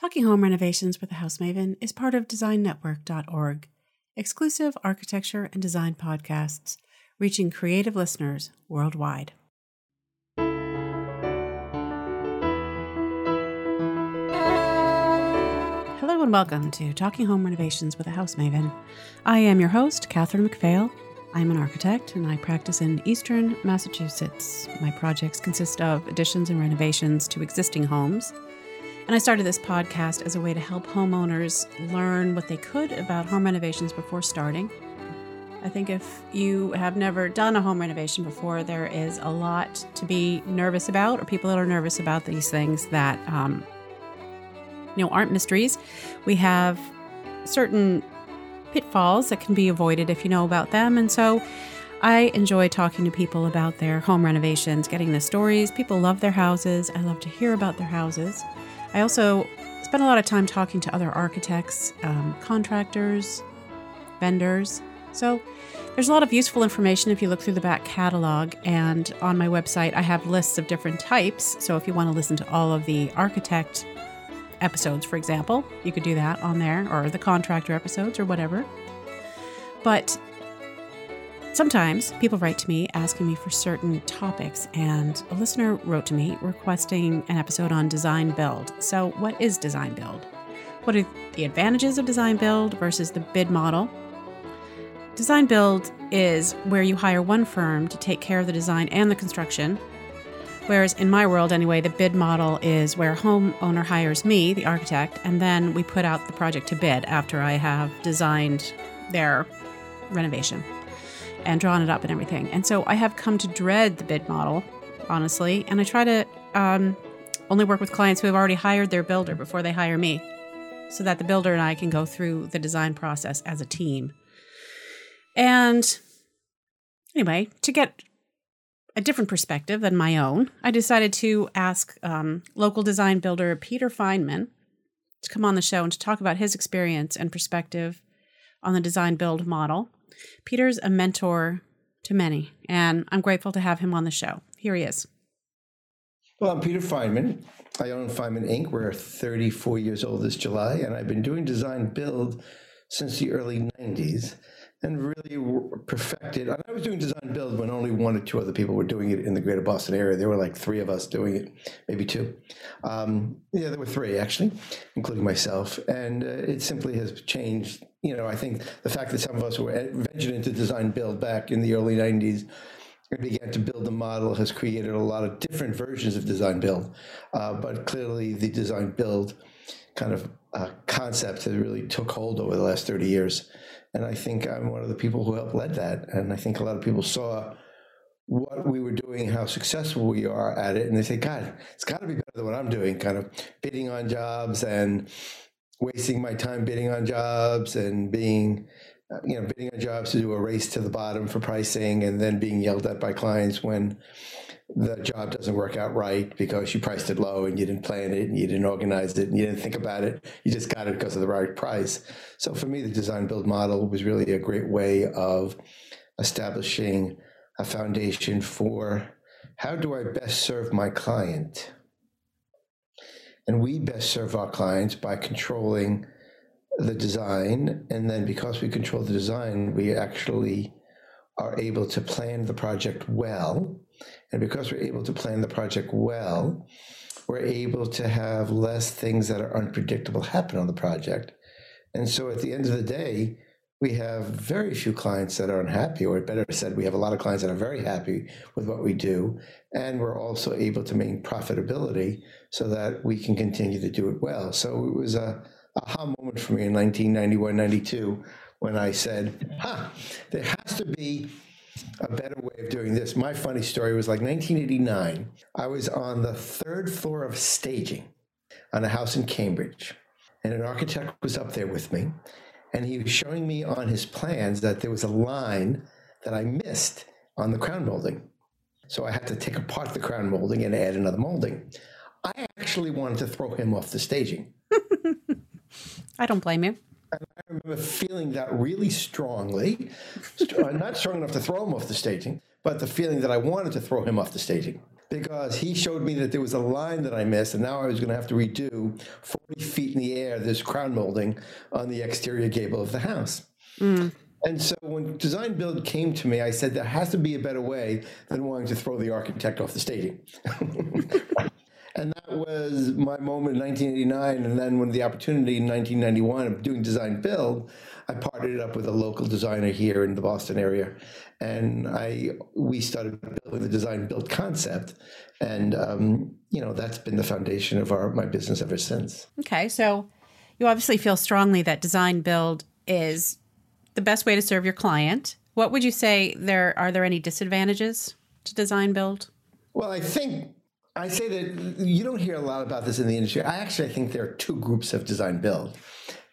Talking Home Renovations with a House Maven is part of designnetwork.org, exclusive architecture and design podcasts reaching creative listeners worldwide. Hello and welcome to Talking Home Renovations with a House Maven. I am your host, Catherine McPhail. I'm an architect and I practice in Eastern Massachusetts. My projects consist of additions and renovations to existing homes. And I started this podcast as a way to help homeowners learn what they could about home renovations before starting. I think if you have never done a home renovation before, there is a lot to be nervous about, or people that are nervous about these things that aren't mysteries. We have certain pitfalls that can be avoided if you know about them. And so I enjoy talking to people about their home renovations, getting the stories. People love their houses. I love to hear about their houses. I also spend a lot of time talking to other architects, contractors, vendors. So there's a lot of useful information if you look through the back catalog. And on my website, I have lists of different types. So if you want to listen to all of the architect episodes, for example, you could do that on there, or the contractor episodes or whatever. But sometimes people write to me asking me for certain topics, and a listener wrote to me requesting an episode on design build. So what is design build? What are the advantages of design build versus the bid model? Design build is where you hire one firm to take care of the design and the construction. Whereas in my world anyway, the bid model is where a homeowner hires me, the architect, and then we put out the project to bid after I have designed their renovation and drawn it up and everything. And so I have come to dread the bid model, honestly, and I try to only work with clients who have already hired their builder before they hire me, so that the builder and I can go through the design process as a team. And anyway, to get a different perspective than my own, I decided to ask local design builder Peter Feinmann to come on the show and to talk about his experience and perspective on the design build model. Peter's a mentor to many, and I'm grateful to have him on the show. Here he is. Well, I'm Peter Feinmann. I own Feinmann Inc. We're 34 years old this July, and I've been doing design build since the early 90s. And really perfected. I was doing design build when only one or two other people were doing it in the greater Boston area. There were like three of us doing it, maybe two. There were three actually, including myself. And it simply has changed. You know, I think the fact that some of us were ventured into design build back in the early 90s and began to build the model has created a lot of different versions of design build. But clearly the design build kind of concept that really took hold over the last 30 years. And I think I'm one of the people who helped lead that. And I think a lot of people saw what we were doing, how successful we are at it. And they say, God, it's got to be better than what I'm doing, kind of bidding on jobs and wasting my time bidding on jobs and being, bidding on jobs to do a race to the bottom for pricing and then being yelled at by clients when the job doesn't work out right because you priced it low and you didn't plan it and you didn't organize it and you didn't think about it. You just got it because of the right price. So for me, the design build model was really a great way of establishing a foundation for how do I best serve my client? And we best serve our clients by controlling the design. And then because we control the design, we actually are able to plan the project well. And because we're able to plan the project well, we're able to have less things that are unpredictable happen on the project. And so at the end of the day, we have very few clients that are unhappy, or better said, we have a lot of clients that are very happy with what we do. And we're also able to maintain profitability so that we can continue to do it well. So it was a aha moment for me in 1991, 92, when I said, there has to be a better way of doing this. My funny story was like 1989. I was on the third floor of staging on a house in Cambridge, and an architect was up there with me, and he was showing me on his plans that there was a line that I missed on the crown molding. So I had to take apart the crown molding and add another molding. I actually wanted to throw him off the staging. I don't blame you. And I remember feeling that really strongly, not strong enough to throw him off the staging, but the feeling that I wanted to throw him off the staging. because he showed me that there was a line that I missed, and now I was going to have to redo 40 feet in the air this crown molding on the exterior gable of the house. Mm. And so when design build came to me, I said there has to be a better way than wanting to throw the architect off the stadium. And that was my moment in 1989, and then when the opportunity in 1991 of doing design build, I partnered up with a local designer here in the Boston area, and we started building the design build concept, and you know, that's been the foundation of my business ever since. Okay, so you obviously feel strongly that design build is the best way to serve your client. What would you say are there any disadvantages to design build? Well, I say that you don't hear a lot about this in the industry. I think there are two groups of design build.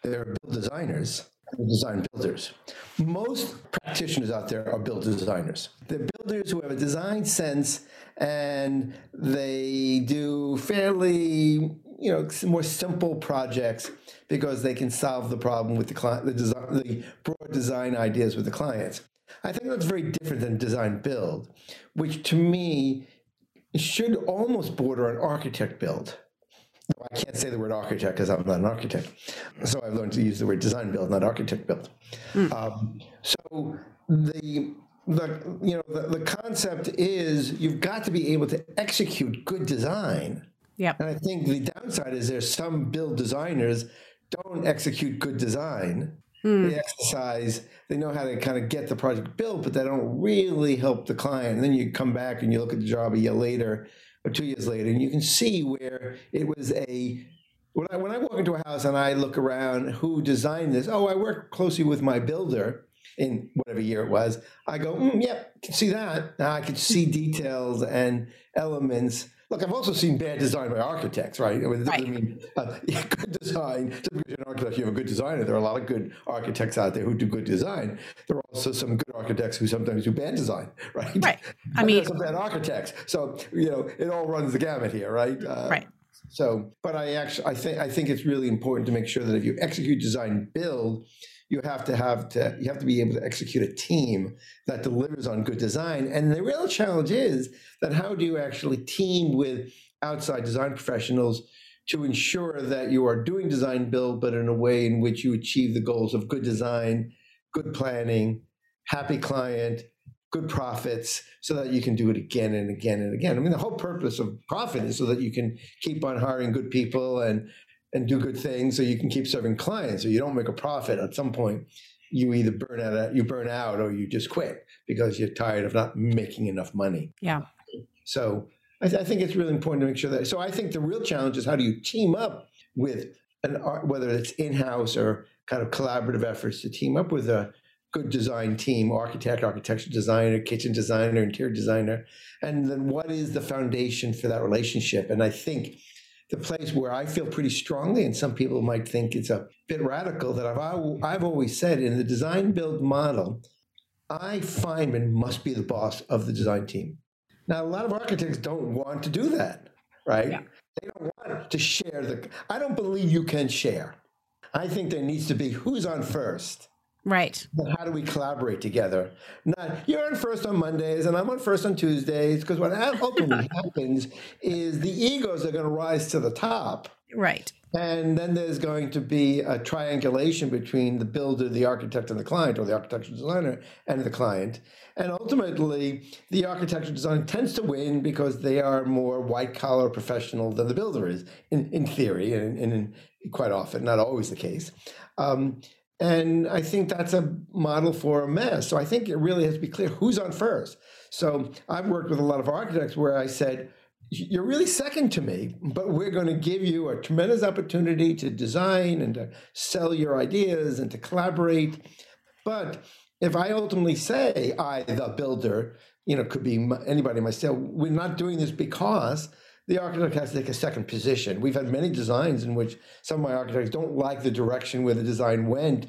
There are build designers and design builders. Most practitioners out there are build designers. They're builders who have a design sense, and they do fairly, you know, more simple projects because they can solve the problem with the client, the broad design ideas with the clients. I think that's very different than design build, which to me should almost border on architect build. I can't say the word architect because I'm not an architect. So I've learned to use the word design build, not architect build. Mm. So the concept is you've got to be able to execute good design. Yep. And I think the downside is there's some build designers don't execute good design. Mm. They know how to kind of get the project built, but they don't really help the client. And then you come back and you look at the job a year later or 2 years later, and you can see where it was when I walk into a house and I look around, who designed this? Oh, I work closely with my builder in whatever year it was. I go, yep, I can see that. Now I can see details and elements. Look, I've also seen bad design by architects, right? I mean, good design, just because you're an architect, you have a good designer. There are a lot of good architects out there who do good design. There are also some good architects who sometimes do bad design, right? Right. I mean, some bad architects. So, you know, it all runs the gamut here, right? Right. So, but I think it's really important to make sure that if you execute design build, you have to be able to execute a team that delivers on good design. And the real challenge is that how do you actually team with outside design professionals to ensure that you are doing design build, but in a way in which you achieve the goals of good design, good planning, happy client, good profits, so that you can do it again and again and again. I mean, the whole purpose of profit is so that you can keep on hiring good people and do good things so you can keep serving clients. So you don't make a profit. At some point, you either burn out or you just quit because you're tired of not making enough money. Yeah. So I think it's really important to make sure that. So I think the real challenge is how do you team up with whether it's in-house or kind of collaborative efforts to team up with a good design team, architect, architecture designer, kitchen designer, interior designer. And then what is the foundation for that relationship? And I think the place where I feel pretty strongly, and some people might think it's a bit radical, that I've always said in the design build model, Feinmann must be the boss of the design team. Now, a lot of architects don't want to do that, right? Yeah. They don't want to share I don't believe you can share. I think there needs to be who's on first. Right. But how do we collaborate together? Not you're on first on Mondays and I'm on first on Tuesdays, because what ultimately happens is the egos are going to rise to the top. Right. And then there's going to be a triangulation between the builder, the architect, and the client, or the architectural designer and the client. And ultimately, the architectural designer tends to win because they are more white-collar professional than the builder is, in theory, and quite often, not always the case. And I think that's a model for a mess. So I think it really has to be clear who's on first. So I've worked with a lot of architects where I said, you're really second to me, but we're going to give you a tremendous opportunity to design and to sell your ideas and to collaborate. But if I ultimately say I, the builder, you know, could be anybody myself, we're not doing this because the architect has to take a second position. We've had many designs in which some of my architects don't like the direction where the design went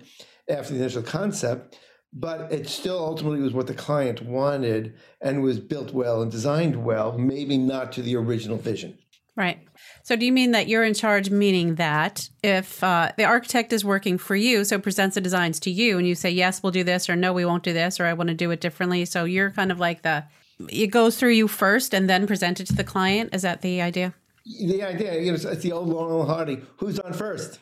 after the initial concept, but it still ultimately was what the client wanted and was built well and designed well, maybe not to the original vision. Right. So do you mean that you're in charge, meaning that if the architect is working for you, so presents the designs to you and you say, yes, we'll do this, or no, we won't do this, or I want to do it differently. So you're kind of like the it goes through you first and then presented to the client? Is that the idea? The idea, it's the old Laurel and Hardy, who's on first?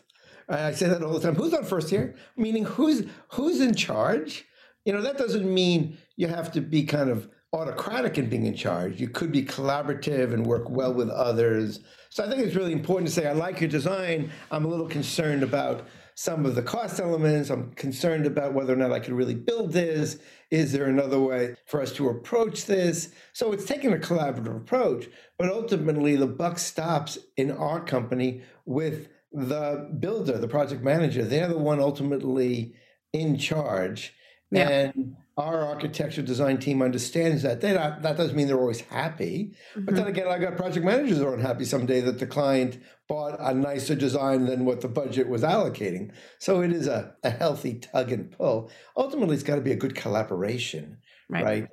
I say that all the time, who's on first here? Meaning who's in charge? That doesn't mean you have to be kind of autocratic in being in charge. You could be collaborative and work well with others. So I think it's really important to say, I like your design. I'm a little concerned about some of the cost elements. I'm concerned about whether or not I can really build this. Is there another way for us to approach this? So it's taking a collaborative approach, but ultimately the buck stops in our company with the builder, the project manager. They're the one ultimately in charge. Yeah. And our architecture design team understands that. That doesn't mean they're always happy. Mm-hmm. But then again, I got project managers who are unhappy someday that the client bought a nicer design than what the budget was allocating. So it is a healthy tug and pull. Ultimately, it's got to be a good collaboration, right?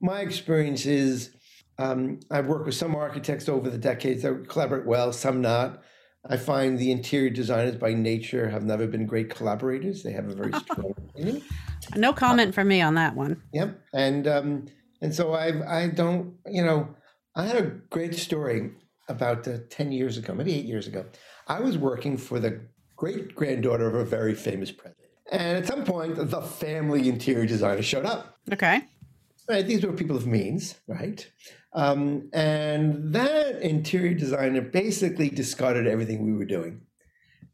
My experience is I've worked with some architects over the decades that collaborate well, some not. I find the interior designers by nature have never been great collaborators. They have a very strong opinion. No comment from me on that one. Yep. And so I don't, I had a great story about 10 years ago, maybe 8 years ago. I was working for the great granddaughter of a very famous president. And at some point, the family interior designer showed up. Okay. Right, these were people of means, right? And that interior designer basically discarded everything we were doing.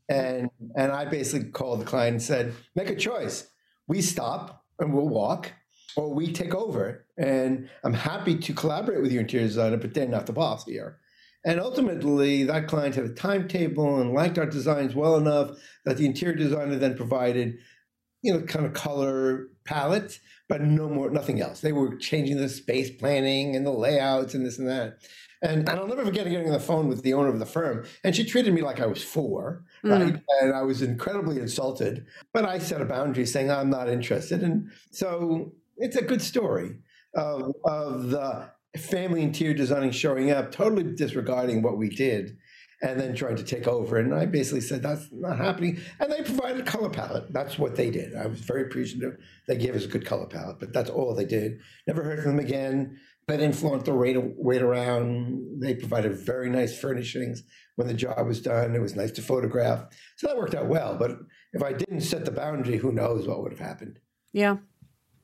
And I basically called the client and said, make a choice. We stop and we'll walk, or we take over. And I'm happy to collaborate with your interior designer, but they're not the boss here. And ultimately, that client had a timetable and liked our designs well enough that the interior designer then provided, kind of color palette, but nothing else. They were changing the space planning and the layouts and this and that. And I'll never forget getting on the phone with the owner of the firm. And she treated me like I was four, right? And I was incredibly insulted. But I set a boundary saying, I'm not interested. And so it's a good story of the family interior designing showing up, totally disregarding what we did, and then trying to take over. And I basically said, that's not happening. And they provided a color palette. That's what they did. I was very appreciative. They gave us a good color palette, but that's all they did. Never heard from them again. They didn't flaunt the weight around. They provided very nice furnishings. When the job was done, it was nice to photograph. So that worked out well. But if I didn't set the boundary, who knows what would have happened. Yeah.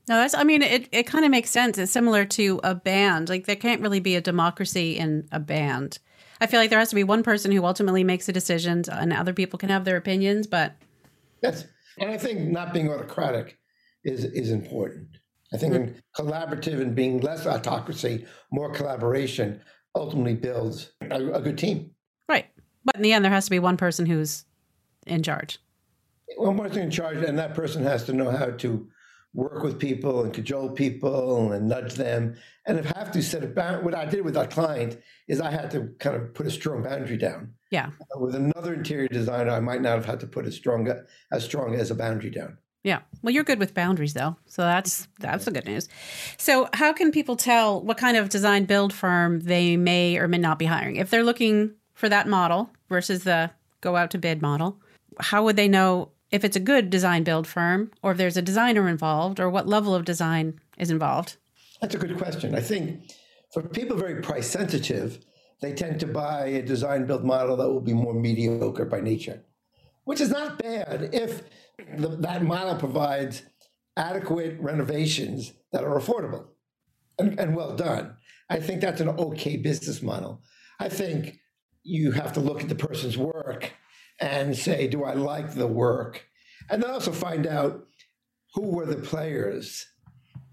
No, that's, it kind of makes sense. It's similar to a band. Like, there can't really be a democracy in a band. I feel like there has to be one person who ultimately makes the decisions, and other people can have their opinions, but... Yes. And I think not being autocratic is important. I think in collaborative and being less autocracy, more collaboration ultimately builds a good team. Right. But in the end, there has to be one person who's in charge. One person in charge, and that person has to know how to work with people and cajole people and nudge them. And if I have to set a boundary, what I did with that client is I had to kind of put a strong boundary down. Yeah. With another interior designer, I might not have had to put as strong a boundary down. Yeah. Well, you're good with boundaries though. So that's the good news. So how can people tell what kind of design build firm they may or may not be hiring? If they're looking for that model versus the go out to bid model, how would they know if it's a good design build firm, or if there's a designer involved, or what level of design is involved? That's a good question. I think for people very price sensitive, they tend to buy a design build model that will be more mediocre by nature, which is not bad if that model provides adequate renovations that are affordable and well done. I think that's an okay business model. I think you have to look at the person's work and say, do I like the work? And then also find out who were the players,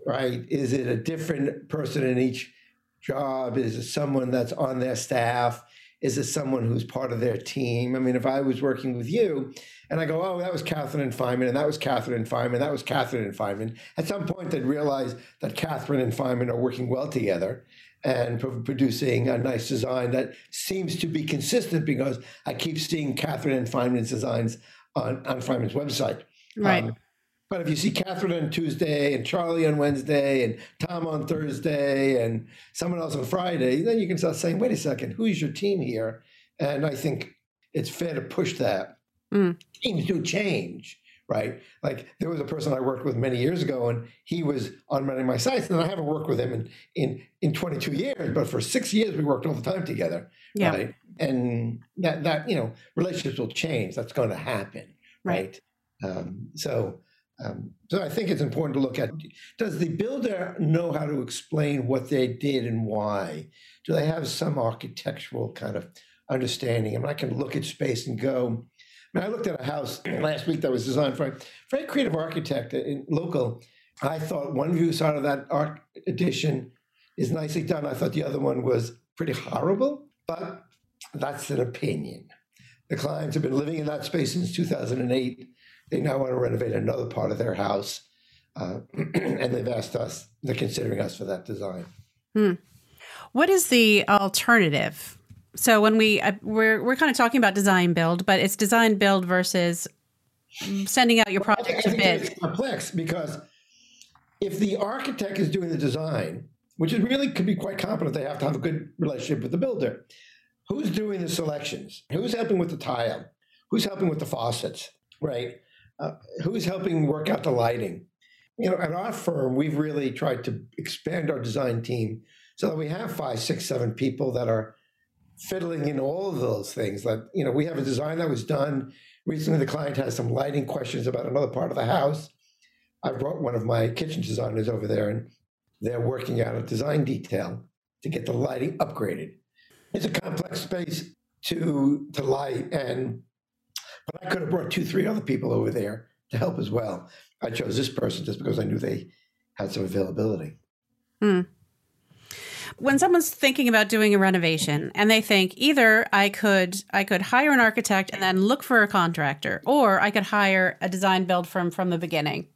right? Is it a different person in each job? Is it someone that's on their staff? Is it someone who's part of their team? I mean, if I was working with you and I go, oh, that was Catherine Feinmann, and that was Catherine Feinmann, that was Catherine Feinmann. At some point, they'd realize that Catherine and Feinmann are working well together and producing a nice design that seems to be consistent, because I keep seeing Catherine and Feynman's designs on Feynman's website. Right. But if you see Catherine on Tuesday and Charlie on Wednesday and Tom on Thursday and someone else on Friday, then you can start saying, wait a second, who's your team here? And I think it's fair to push that. Teams do change, right? Like there was a person I worked with many years ago and he was on many of my sites, and I haven't worked with him in 22 years, but for 6 years we worked all the time together, yeah. Right? And that you know, relationships will change. That's going to happen, right? So I think it's important to look at, does the builder know how to explain what they did and why? Do they have some architectural kind of understanding? I mean, I can look at space and go, I mean, I looked at a house last week that was designed for a very creative architect in local. I thought one view side of that art addition is nicely done. I thought the other one was pretty horrible, but that's an opinion. The clients have been living in that space since 2008. They now want to renovate another part of their house, and they've asked us, they're considering us for that design. Hmm. What is the alternative? So when we're kind of talking about design build, but it's design build versus sending out your project to bid. It's complex because if the architect is doing the design, which is really could be quite competent, they have to have a good relationship with the builder. Who's doing the selections? Who's helping with the tile? Who's helping with the faucets? Right? Who's helping work out the lighting? You know, at our firm, we've really tried to expand our design team so that we have 5, 6, 7 people that are fiddling in all of those things. Like, you know, we have a design that was done recently. The client has some lighting questions about another part of the house. I brought one of my kitchen designers over there, and they're working out a design detail to get the lighting upgraded. It's a complex space to light, but I could have brought 2, 3 other people over there to help as well. I chose this person just because I knew they had some availability. Hmm. When someone's thinking about doing a renovation and they think either I could hire an architect and then look for a contractor, or I could hire a design build firm from the beginning.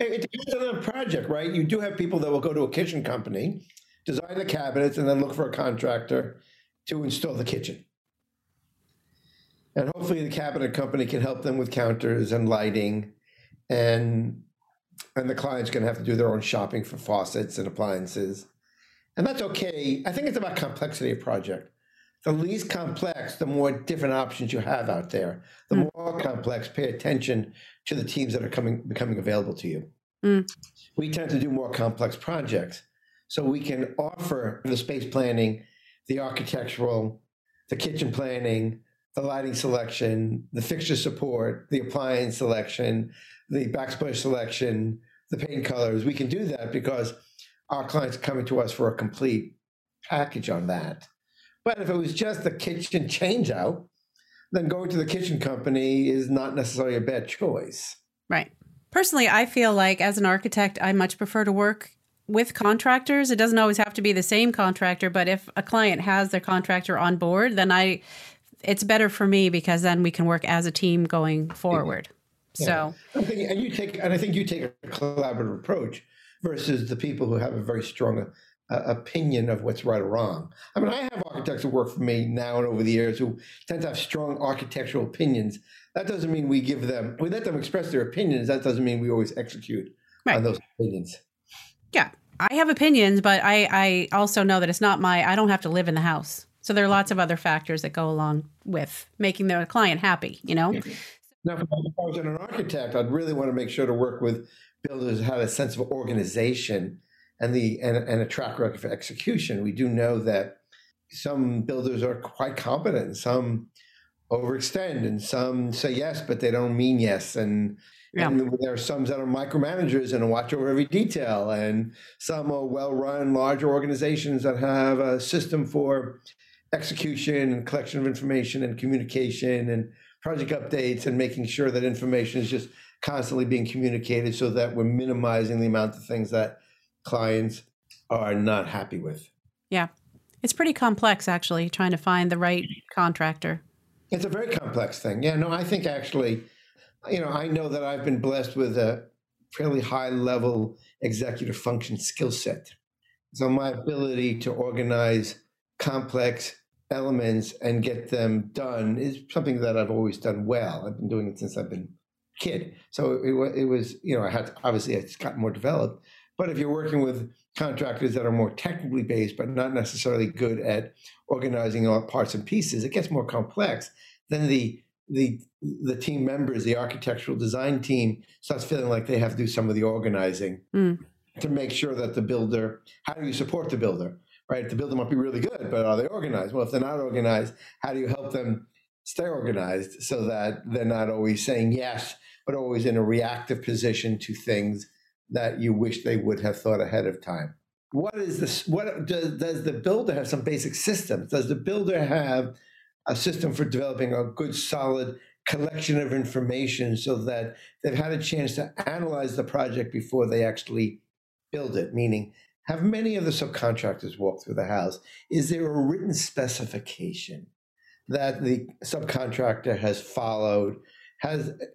It depends on the project, right? You do have people that will go to a kitchen company, design the cabinets, and then look for a contractor to install the kitchen. And hopefully the cabinet company can help them with counters and lighting, and the client's going to have to do their own shopping for faucets and appliances. And that's okay. I think it's about complexity of project. The least complex, the more different options you have out there. The more complex, pay attention to the teams that are becoming available to you. Mm. We tend to do more complex projects, so we can offer the space planning, the architectural, the kitchen planning, the lighting selection, the fixture support, the appliance selection, the backsplash selection, the paint colors. We can do that because our clients are coming to us for a complete package on that. But if it was just the kitchen change out, then going to the kitchen company is not necessarily a bad choice. Right. Personally, I feel like as an architect, I much prefer to work with contractors. It doesn't always have to be the same contractor, but if a client has their contractor on board, then it's better for me because then we can work as a team going forward. Yeah. So, I think you take a collaborative approach versus the people who have a very strong opinion of what's right or wrong. I mean, I have architects who work for me now and over the years who tend to have strong architectural opinions. That doesn't mean we let them express their opinions. That doesn't mean we always execute right on those opinions. Yeah, I have opinions, but I also know that it's not I don't have to live in the house. So there are lots of other factors that go along with making their client happy, you know? Now, if I was an architect, I'd really want to make sure to work with builders who have a sense of organization and a track record for execution. We do know that some builders are quite competent, and some overextend, and some say yes, but they don't mean yes. And there are some that are micromanagers and watch over every detail. And some are well-run, larger organizations that have a system for execution and collection of information and communication and project updates and making sure that information is just constantly being communicated so that we're minimizing the amount of things that clients are not happy with. Yeah. It's pretty complex, actually, trying to find the right contractor. It's a very complex thing. Yeah, no, I think actually, you know, I know that I've been blessed with a fairly high level executive function skill set. So my ability to organize complex elements and get them done is something that I've always done well. I've been doing it since I've been a kid. So it was, you know, obviously it's gotten more developed. But if you're working with contractors that are more technically based, but not necessarily good at organizing all parts and pieces, it gets more complex. Then the the team members, the architectural design team, starts feeling like they have to do some of the organizing to make sure that the builder, how do you support the builder, right? The builder might be really good, but are they organized? Well, if they're not organized, how do you help them stay organized so that they're not always saying yes, but always in a reactive position to things that you wish they would have thought ahead of time? What is this? What does the builder have some basic systems? Does the builder have a system for developing a good, solid collection of information so that they've had a chance to analyze the project before they actually build it? Meaning, have many of the subcontractors walk through the house? Is there a written specification that the subcontractor has followed?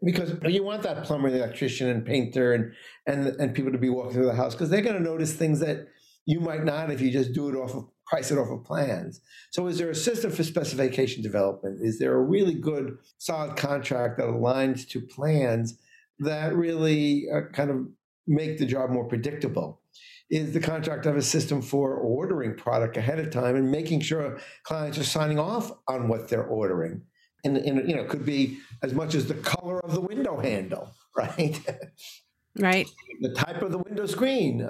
Because you want that plumber, the electrician, and painter, and people to be walking through the house because they're going to notice things that you might not if you just do it off of price it off of plans. So is there a system for specification development? Is there a really good, solid contract that aligns to plans that really kind of make the job more predictable? Is the contract have a system for ordering product ahead of time and making sure clients are signing off on what they're ordering? And you know, it could be as much as the color of the window handle, right? Right. The type of the window screen.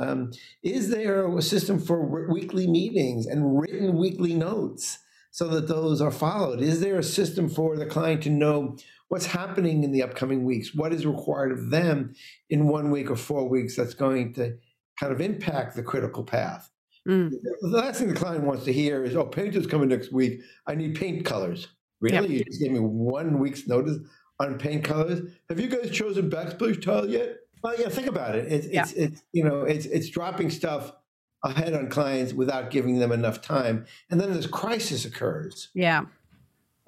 Is there a system for weekly meetings and written weekly notes so that those are followed? Is there a system for the client to know what's happening in the upcoming weeks? What is required of them in 1 week or 4 weeks that's going to kind of impact the critical path? Mm. The last thing the client wants to hear is, oh, painter's coming next week. I need paint colors. Really? Yep. You just gave me 1 week's notice on paint colors? Have you guys chosen backsplash tile yet? Well, yeah, think about it. It's dropping stuff ahead on clients without giving them enough time. And then this crisis occurs. Yeah.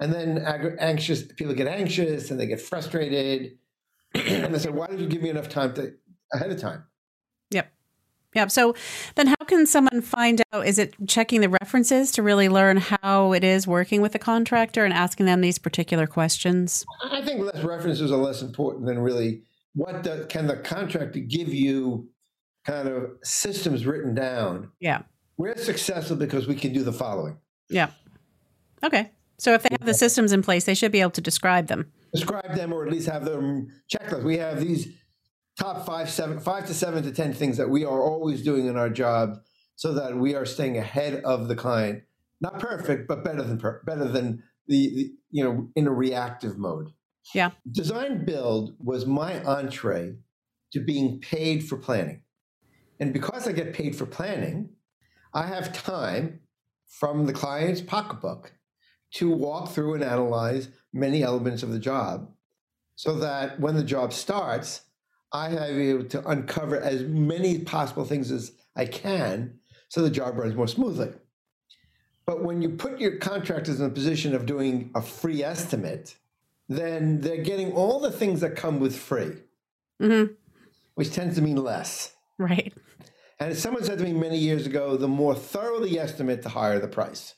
And then people get anxious and they get frustrated. And they say, why did you give me enough time ahead of time? Yep. Yep. So then how can someone find out, is it checking the references to really learn how it is working with the contractor and asking them these particular questions? I think less references are less important than really what can the contractor give you kind of systems written down? Yeah. We're successful because we can do the following. Yeah. Okay. So if they have the systems in place, they should be able to describe them. Describe them or at least have them checklist. We have these top five to 10 things that we are always doing in our job so that we are staying ahead of the client. Not perfect, but better than the you know, in a reactive mode. Yeah. Design build was my entree to being paid for planning. And because I get paid for planning, I have time from the client's pocketbook to walk through and analyze many elements of the job so that when the job starts, I have been able to uncover as many possible things as I can so the job runs more smoothly. But when you put your contractors in a position of doing a free estimate, then they're getting all the things that come with free, which tends to mean less. Right. And as someone said to me many years ago, the more thorough the estimate, the higher the price.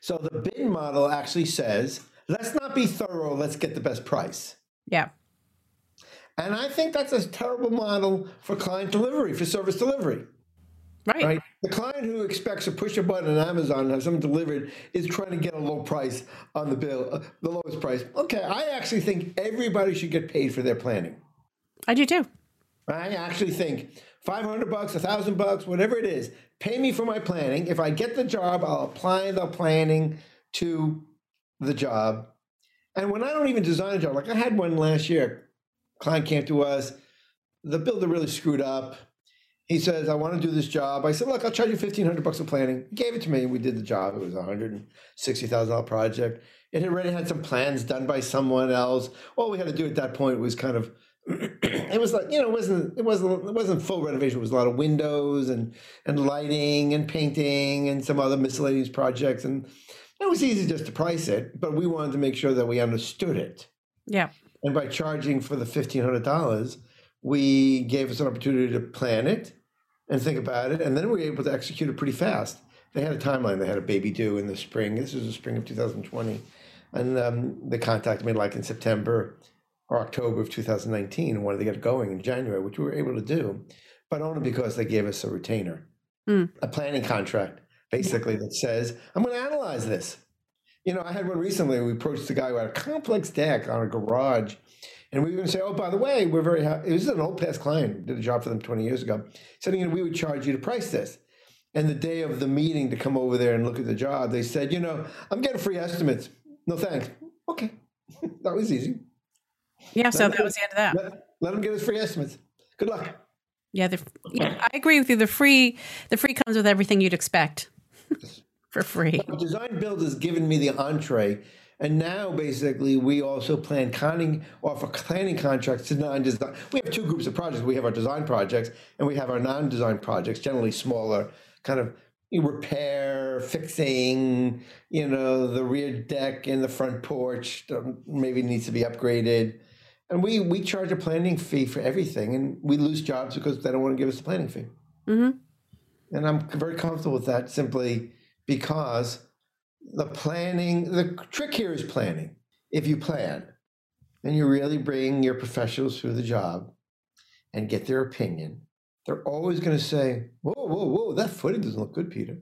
So the bid model actually says, let's not be thorough, let's get the best price. Yeah. And I think that's a terrible model for client delivery, for service delivery. Right. Right. The client who expects to push a button on Amazon and have something delivered is trying to get a low price on the bill, the lowest price. Okay, I actually think everybody should get paid for their planning. I do too. I actually think $500, $1,000, whatever it is, pay me for my planning. If I get the job, I'll apply the planning to the job. And when I don't even design a job, like I had one last year, client came to us, the builder really screwed up. He says, I want to do this job. I said, look, I'll charge you $1,500 for planning. He gave it to me. We did the job. It was a $160,000 project. It already had some plans done by someone else. All we had to do at that point was kind of, it was like, you know, it wasn't full renovation. It was a lot of windows and lighting and painting and some other miscellaneous projects. And it was easy just to price it, but we wanted to make sure that we understood it. Yeah. And by charging for the $1,500, we gave us an opportunity to plan it and think about it, and then we were able to execute it pretty fast. They had a timeline. They had a baby due in the spring. This was the spring of 2020. And they contacted me like in September or October of 2019 and wanted to get it going in January, which we were able to do, but only because they gave us a retainer, a planning contract, basically, that says, I'm going to analyze this. You know, I had one recently. We approached the guy who had a complex deck on a garage, and we even say, "Oh, by the way, we're very happy." This is an old past client, did a job for them 20 years ago. Said, "You know, we would charge you to price this." And the day of the meeting to come over there and look at the job, they said, "You know, I'm getting free estimates. No thanks." Okay, that was easy. Yeah, so that was the end of that. Let him get his free estimates. Good luck. Yeah, I agree with you. The free comes with everything you'd expect for free. So Design Build has given me the entree, and now basically we also offer planning contracts to non-design. We have two groups of projects. We have our design projects, and we have our non-design projects, generally smaller, kind of repair, fixing, you know, the rear deck and the front porch maybe needs to be upgraded. And we charge a planning fee for everything, and we lose jobs because they don't want to give us a planning fee. Mm-hmm. And I'm very comfortable with that simply because the trick here is planning. If you plan and you really bring your professionals through the job and get their opinion, they're always going to say, whoa, that footing doesn't look good, Peter.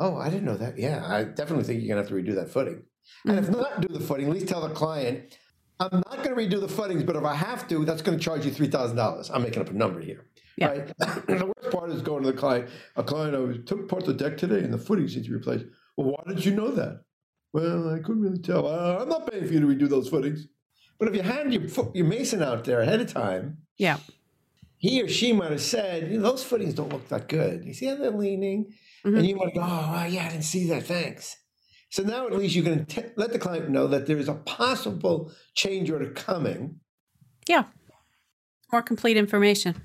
Oh, I didn't know that. Yeah, I definitely think you're going to have to redo that footing. And if not do the footing, at least tell the client, I'm not going to redo the footings, but if I have to, that's going to charge you $3,000. I'm making up a number here. Yeah. Right? The worst part is going to the client. A client, I took apart the deck today and the footings need to be replaced. Well, why did you know that? Well, I couldn't really tell. I'm not paying for you to redo those footings. But if you had your mason out there ahead of time, yeah, he or she might have said, you know, those footings don't look that good. You see how they're leaning? Mm-hmm. And you might go, oh, yeah, I didn't see that. Thanks. So now at least you can let the client know that there is a possible change order coming. Yeah. More complete information.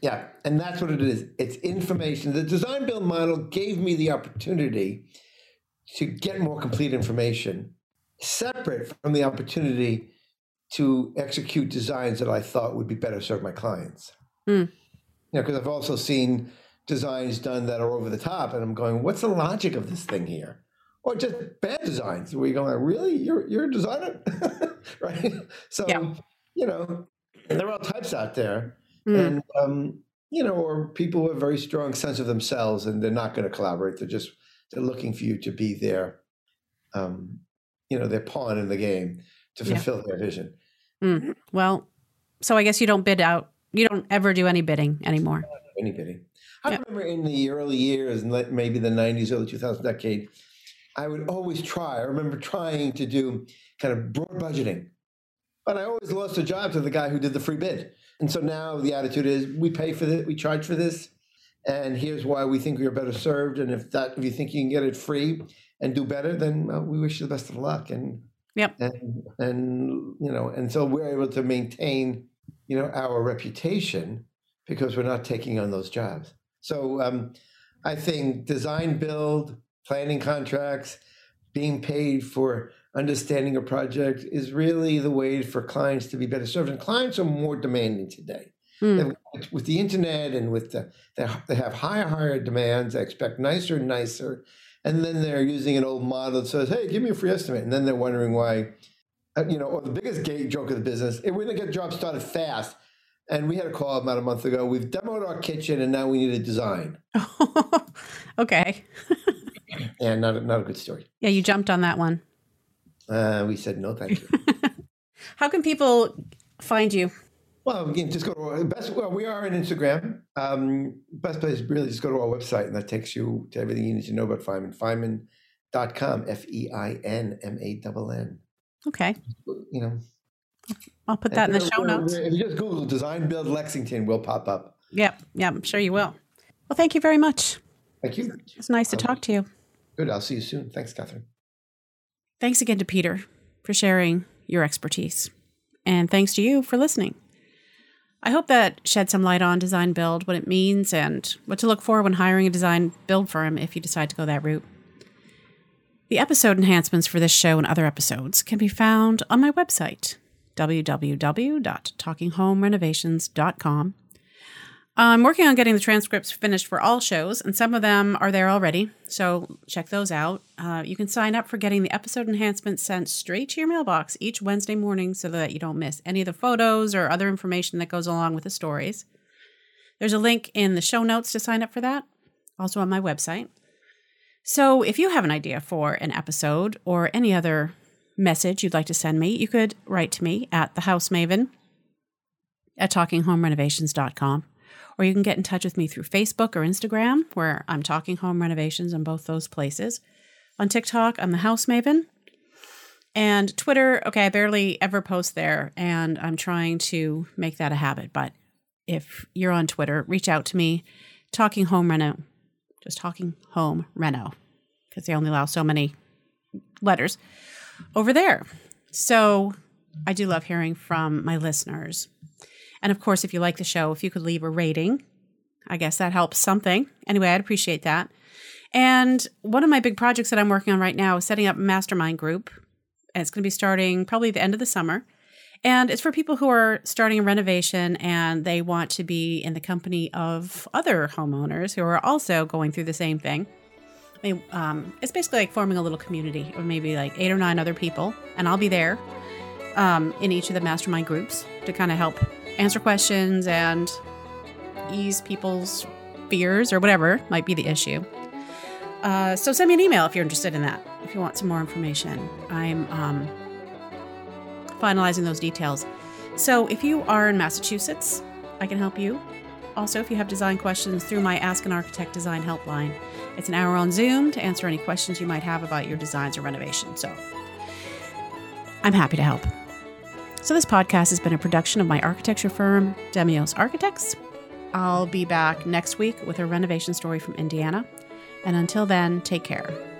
Yeah. And that's what it is. It's information. The design build model gave me the opportunity to get more complete information separate from the opportunity to execute designs that I thought would be better serve my clients. Mm. You know, because I've also seen designs done that are over the top and I'm going, what's the logic of this thing here? Or just bad designs where you're going, really? You're a designer? Right? So, yeah. You know, and there are all types out there. Mm. And, you know, or people who have a very strong sense of themselves and they're not going to collaborate. They're looking for you to be their, you know, their pawn in the game to fulfill their vision. Mm. Well, so I guess you don't bid out. You don't ever do any bidding anymore. I don't do any bidding. I remember in the early years, maybe the 90s, early 2000 decade, I would always try. I remember trying to do kind of broad budgeting, but I always lost a job to the guy who did the free bid. And so now the attitude is we pay for this, we charge for this, and here's why we think we are better served. And if you think you can get it free and do better, then we wish you the best of luck. And you know, and so we're able to maintain, you know, our reputation because we're not taking on those jobs. So I think design build, planning contracts, being paid for understanding a project is really the way for clients to be better served. And clients are more demanding today. Mm. With the internet and with they have higher demands. They expect nicer and nicer. And then they're using an old model that says, hey, give me a free estimate. And then they're wondering why, you know, or the biggest gate joke of the business, we're going to get jobs started fast. And we had a call about a month ago. We've demoed our kitchen and now we need a design. Okay. Yeah, not a good story. Yeah, you jumped on that one. We said, no, thank you. How can people find you? Well, again, just go to our best. Well, we are on Instagram. Best place really just go to our website, and that takes you to everything you need to know about Feinmann. Feinmann.com, Feinmann. Okay. You know. I'll put that in the show notes. If you just Google Design Build Lexington, we'll pop up. Yeah, I'm sure you will. Well, thank you very much. Thank you. It's nice to talk to you. Good. I'll see you soon. Thanks, Catherine. Thanks again to Peter for sharing your expertise. And thanks to you for listening. I hope that shed some light on design build, what it means, and what to look for when hiring a design build firm if you decide to go that route. The episode enhancements for this show and other episodes can be found on my website, www.talkinghomerenovations.com. I'm working on getting the transcripts finished for all shows, and some of them are there already, so check those out. You can sign up for getting the episode enhancements sent straight to your mailbox each Wednesday morning so that you don't miss any of the photos or other information that goes along with the stories. There's a link in the show notes to sign up for that, also on my website. So if you have an idea for an episode or any other message you'd like to send me, you could write to me at thehousemavens@talkinghomerenovations.com. Or you can get in touch with me through Facebook or Instagram, where I'm Talking Home Renovations on both those places. On TikTok, I'm The House Maven. And Twitter, okay, I barely ever post there, and I'm trying to make that a habit. But if you're on Twitter, reach out to me, Talking Home Reno. Just Talking Home Reno, because they only allow so many letters over there. So I do love hearing from my listeners. And of course, if you like the show, if you could leave a rating, I guess that helps something. Anyway, I'd appreciate that. And one of my big projects that I'm working on right now is setting up a mastermind group. And it's going to be starting probably the end of the summer. And it's for people who are starting a renovation and they want to be in the company of other homeowners who are also going through the same thing. It's basically like forming a little community of maybe like 8 or 9 other people. And I'll be there in each of the mastermind groups to kind of help answer questions and ease people's fears or whatever might be the issue. So send me an email if you're interested in that, if you want some more information. I'm finalizing those details. So if you are in Massachusetts, I can help you. Also, if you have design questions through my Ask an Architect Design Helpline, it's an hour on Zoom to answer any questions you might have about your designs or renovations. So I'm happy to help. So this podcast has been a production of my architecture firm, Demios Architects. I'll be back next week with a renovation story from Indiana. And until then, take care.